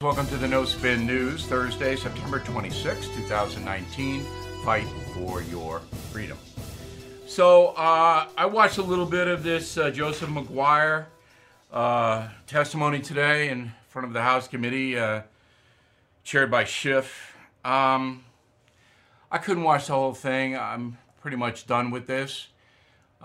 Welcome to the No Spin News, Thursday, September 26, 2019, Fight for Your Freedom. So I watched a little bit of this Joseph Maguire testimony today in front of the House Committee, chaired by Schiff. I couldn't watch the whole thing. I'm pretty much done with this.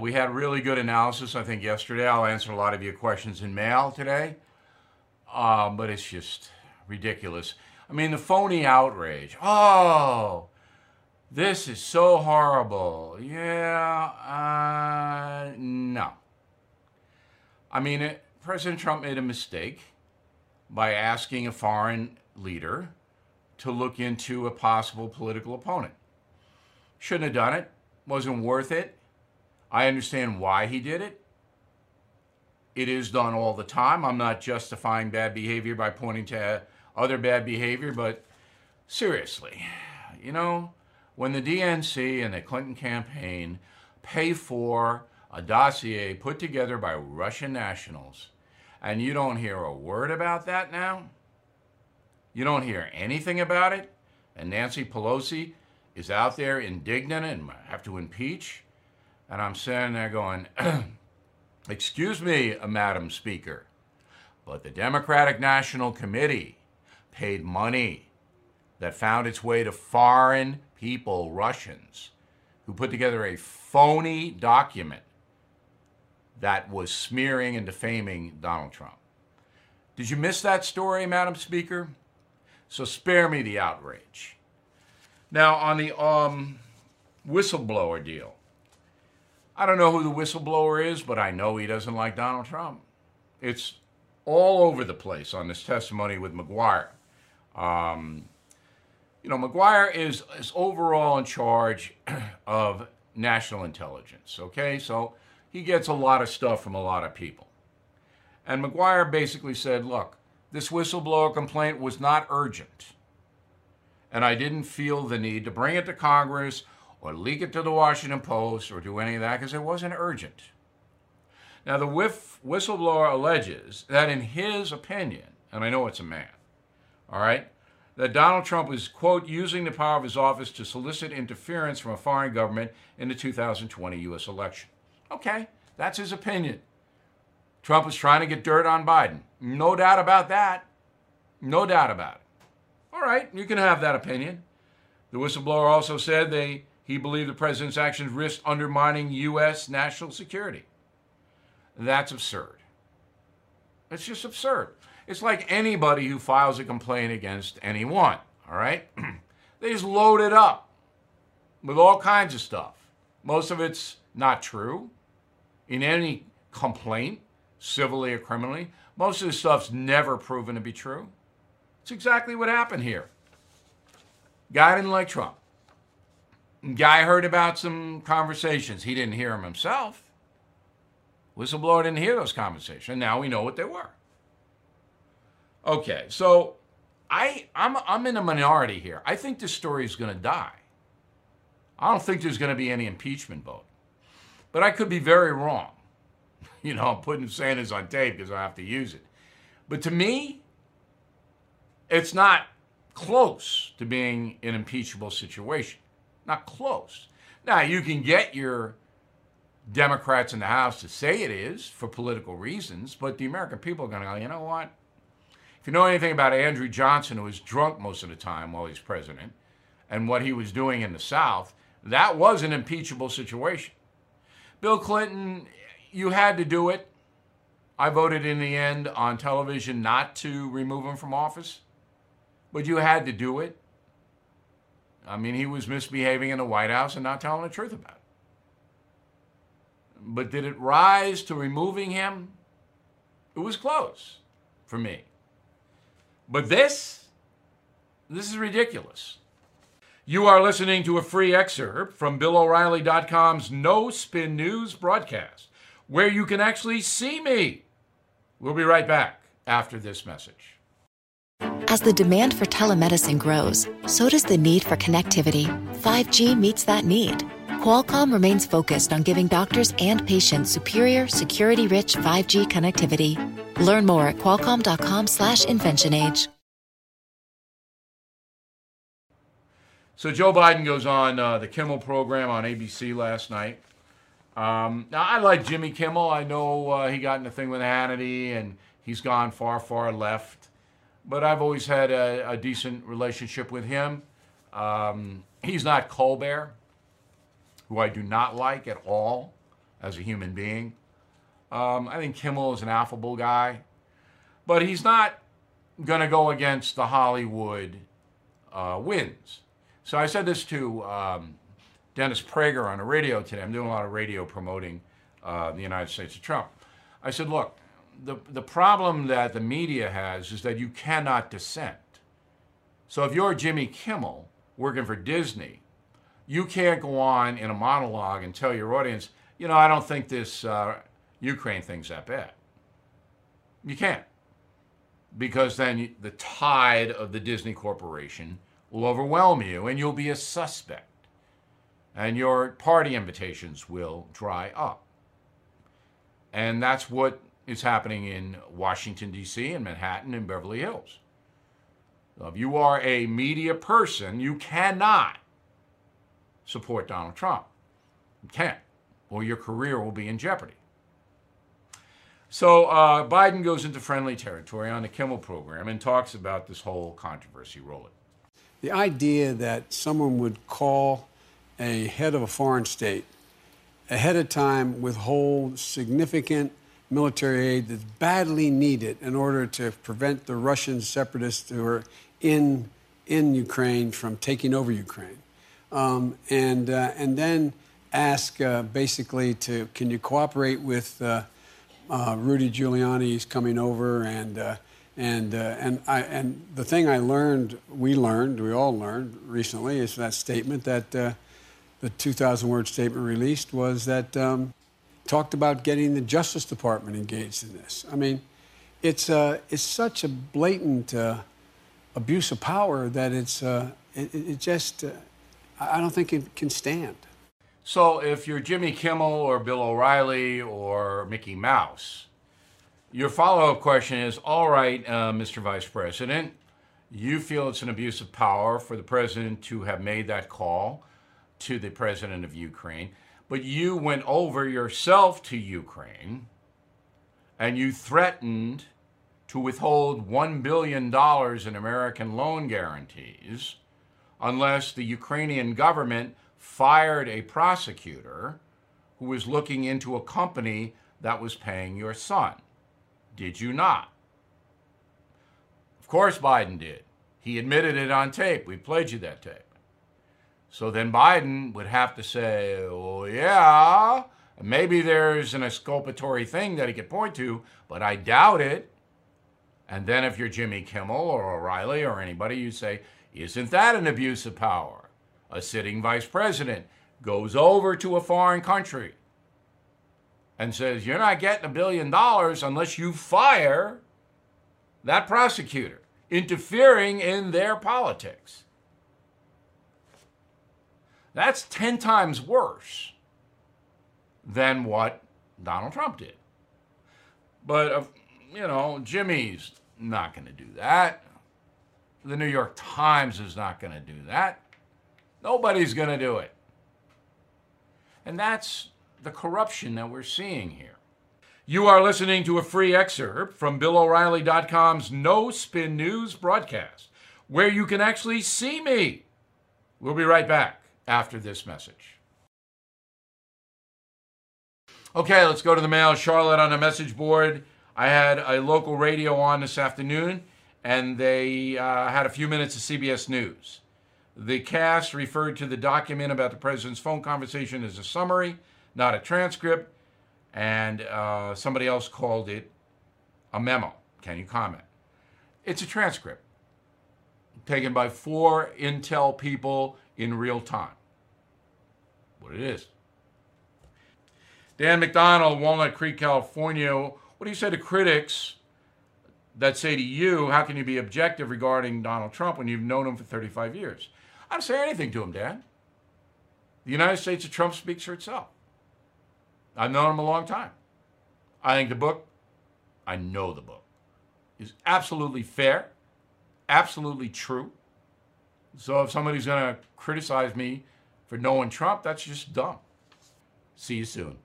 We had really good analysis, I think, yesterday. I'll answer a lot of your questions in mail today, but it's just ridiculous. I mean, the phony outrage. Oh, this is so horrible. Yeah, no. I mean, President Trump made a mistake by asking a foreign leader to look into a possible political opponent. Shouldn't have done it. Wasn't worth it. I understand why he did it. It is done all the time. I'm not justifying bad behavior by pointing to other bad behavior, but seriously, you know, when the DNC and the Clinton campaign pay for a dossier put together by Russian nationals, and you don't hear a word about that now, you don't hear anything about it, and Nancy Pelosi is out there indignant and have to impeach, and I'm sitting there going, excuse me, Madam Speaker, but the Democratic National Committee paid money that found its way to foreign people, Russians, who put together a phony document that was smearing and defaming Donald Trump. Did you miss that story, Madam Speaker? So spare me the outrage. Now, on the whistleblower deal, I don't know who the whistleblower is, but I know he doesn't like Donald Trump. It's all over the place on this testimony with Maguire. You know, Maguire is overall in charge of national intelligence, okay? So he gets a lot of stuff from a lot of people. And Maguire basically said, look, this whistleblower complaint was not urgent, and I didn't feel the need to bring it to Congress or leak it to the Washington Post or do any of that because it wasn't urgent. Now, the whistleblower alleges that in his opinion, and I know it's a man, all right, that Donald Trump was, quote, using the power of his office to solicit interference from a foreign government in the 2020 U.S. election. Okay, that's his opinion. Trump was trying to get dirt on Biden. No doubt about that. No doubt about it. All right, you can have that opinion. The whistleblower also said he believed the president's actions risked undermining U.S. national security. That's absurd. It's just absurd. It's like anybody who files a complaint against anyone, all right? They just load it up with all kinds of stuff. Most of it's not true in any complaint, civilly or criminally. Most of the stuff's never proven to be true. It's exactly what happened here. Guy didn't like Trump. Guy heard about some conversations. He didn't hear them himself. Whistleblower didn't hear those conversations. Now we know what they were. Okay, so I'm in a minority here. I think this story is going to die. I don't think there's going to be any impeachment vote. But I could be very wrong. You know, I'm putting Sanders on tape because I have to use it. But to me, it's not close to being an impeachable situation. Not close. Now, you can get your Democrats in the House to say it is for political reasons, but the American people are going to go, you know what? If you know anything about Andrew Johnson, who was drunk most of the time while he's president, and what he was doing in the South, that was an impeachable situation. Bill Clinton, you had to do it. I voted in the end on television not to remove him from office. But you had to do it. I mean, he was misbehaving in the White House and not telling the truth about it. But did it rise to removing him? It was close for me. But this is ridiculous. You are listening to a free excerpt from BillO'Reilly.com's No Spin News broadcast, where you can actually see me. We'll be right back after this message. As the demand for telemedicine grows, so does the need for connectivity. 5G meets that need. Qualcomm remains focused on giving doctors and patients superior, security-rich 5G connectivity. Learn more at qualcomm.com/inventionage. So Joe Biden goes on the Kimmel program on ABC last night. Now, I like Jimmy Kimmel. I know he got in a thing with Hannity, and he's gone far, far left. But I've always had a decent relationship with him. He's not Colbert, who I do not like at all as a human being. I think Kimmel is an affable guy. But he's not going to go against the Hollywood winds. So I said this to Dennis Prager on the radio today. I'm doing a lot of radio promoting the United States of Trump. I said, look, the problem that the media has is that you cannot dissent. So if you're Jimmy Kimmel working for Disney, you can't go on in a monologue and tell your audience, you know, I don't think this Ukraine thing's that bad. You can't. Because then the tide of the Disney Corporation will overwhelm you and you'll be a suspect. And your party invitations will dry up. And that's what is happening in Washington, D.C. and Manhattan and Beverly Hills. So if you are a media person, you cannot support Donald Trump. You can't, or your career will be in jeopardy. So Biden goes into friendly territory on the Kimmel program and talks about this whole controversy. Roll it. The idea that someone would call a head of a foreign state ahead of time, withhold significant military aid that's badly needed in order to prevent the Russian separatists who are in Ukraine from taking over Ukraine, and then ask basically to, can you cooperate with Rudy Giuliani's coming over, and the thing I learned, we all learned recently, is that statement that the 2,000-word statement released was that talked about getting the Justice Department engaged in this. I mean, it's such a blatant abuse of power that it just I don't think it can stand. So if you're Jimmy Kimmel or Bill O'Reilly or Mickey Mouse, your follow-up question is, all right, Mr. Vice President, you feel it's an abuse of power for the president to have made that call to the president of Ukraine, but you went over yourself to Ukraine and you threatened to withhold $1 billion in American loan guarantees unless the Ukrainian government fired a prosecutor who was looking into a company that was paying your son. Did you not? Of course Biden did. He admitted it on tape. We played you that tape. So then Biden would have to say, oh, yeah, maybe there's an exculpatory thing that he could point to, but I doubt it. And then if you're Jimmy Kimmel or O'Reilly or anybody, you say, isn't that an abuse of power? A sitting vice president goes over to a foreign country and says, you're not getting $1 billion unless you fire that prosecutor, interfering in their politics. That's 10 times worse than what Donald Trump did. But, you know, Jimmy's not going to do that. The New York Times is not going to do that. Nobody's going to do it. And that's the corruption that we're seeing here. You are listening to a free excerpt from BillO'Reilly.com's No Spin News broadcast, where you can actually see me. We'll be right back after this message. Okay, let's go to the mail. Charlotte on the message board. I had a local radio on this afternoon, and they had a few minutes of CBS News. The cast referred to the document about the president's phone conversation as a summary, not a transcript, and somebody else called it a memo. Can you comment? It's a transcript taken by 4 intel people in real time. What it is. Dan McDonald, Walnut Creek, California. What do you say to critics that say to you, how can you be objective regarding Donald Trump when you've known him for 35 years? I don't say anything to him, Dan. The United States of Trump speaks for itself. I've known him a long time. I know the book is absolutely fair, absolutely true. So if somebody's going to criticize me for knowing Trump, that's just dumb. See you soon.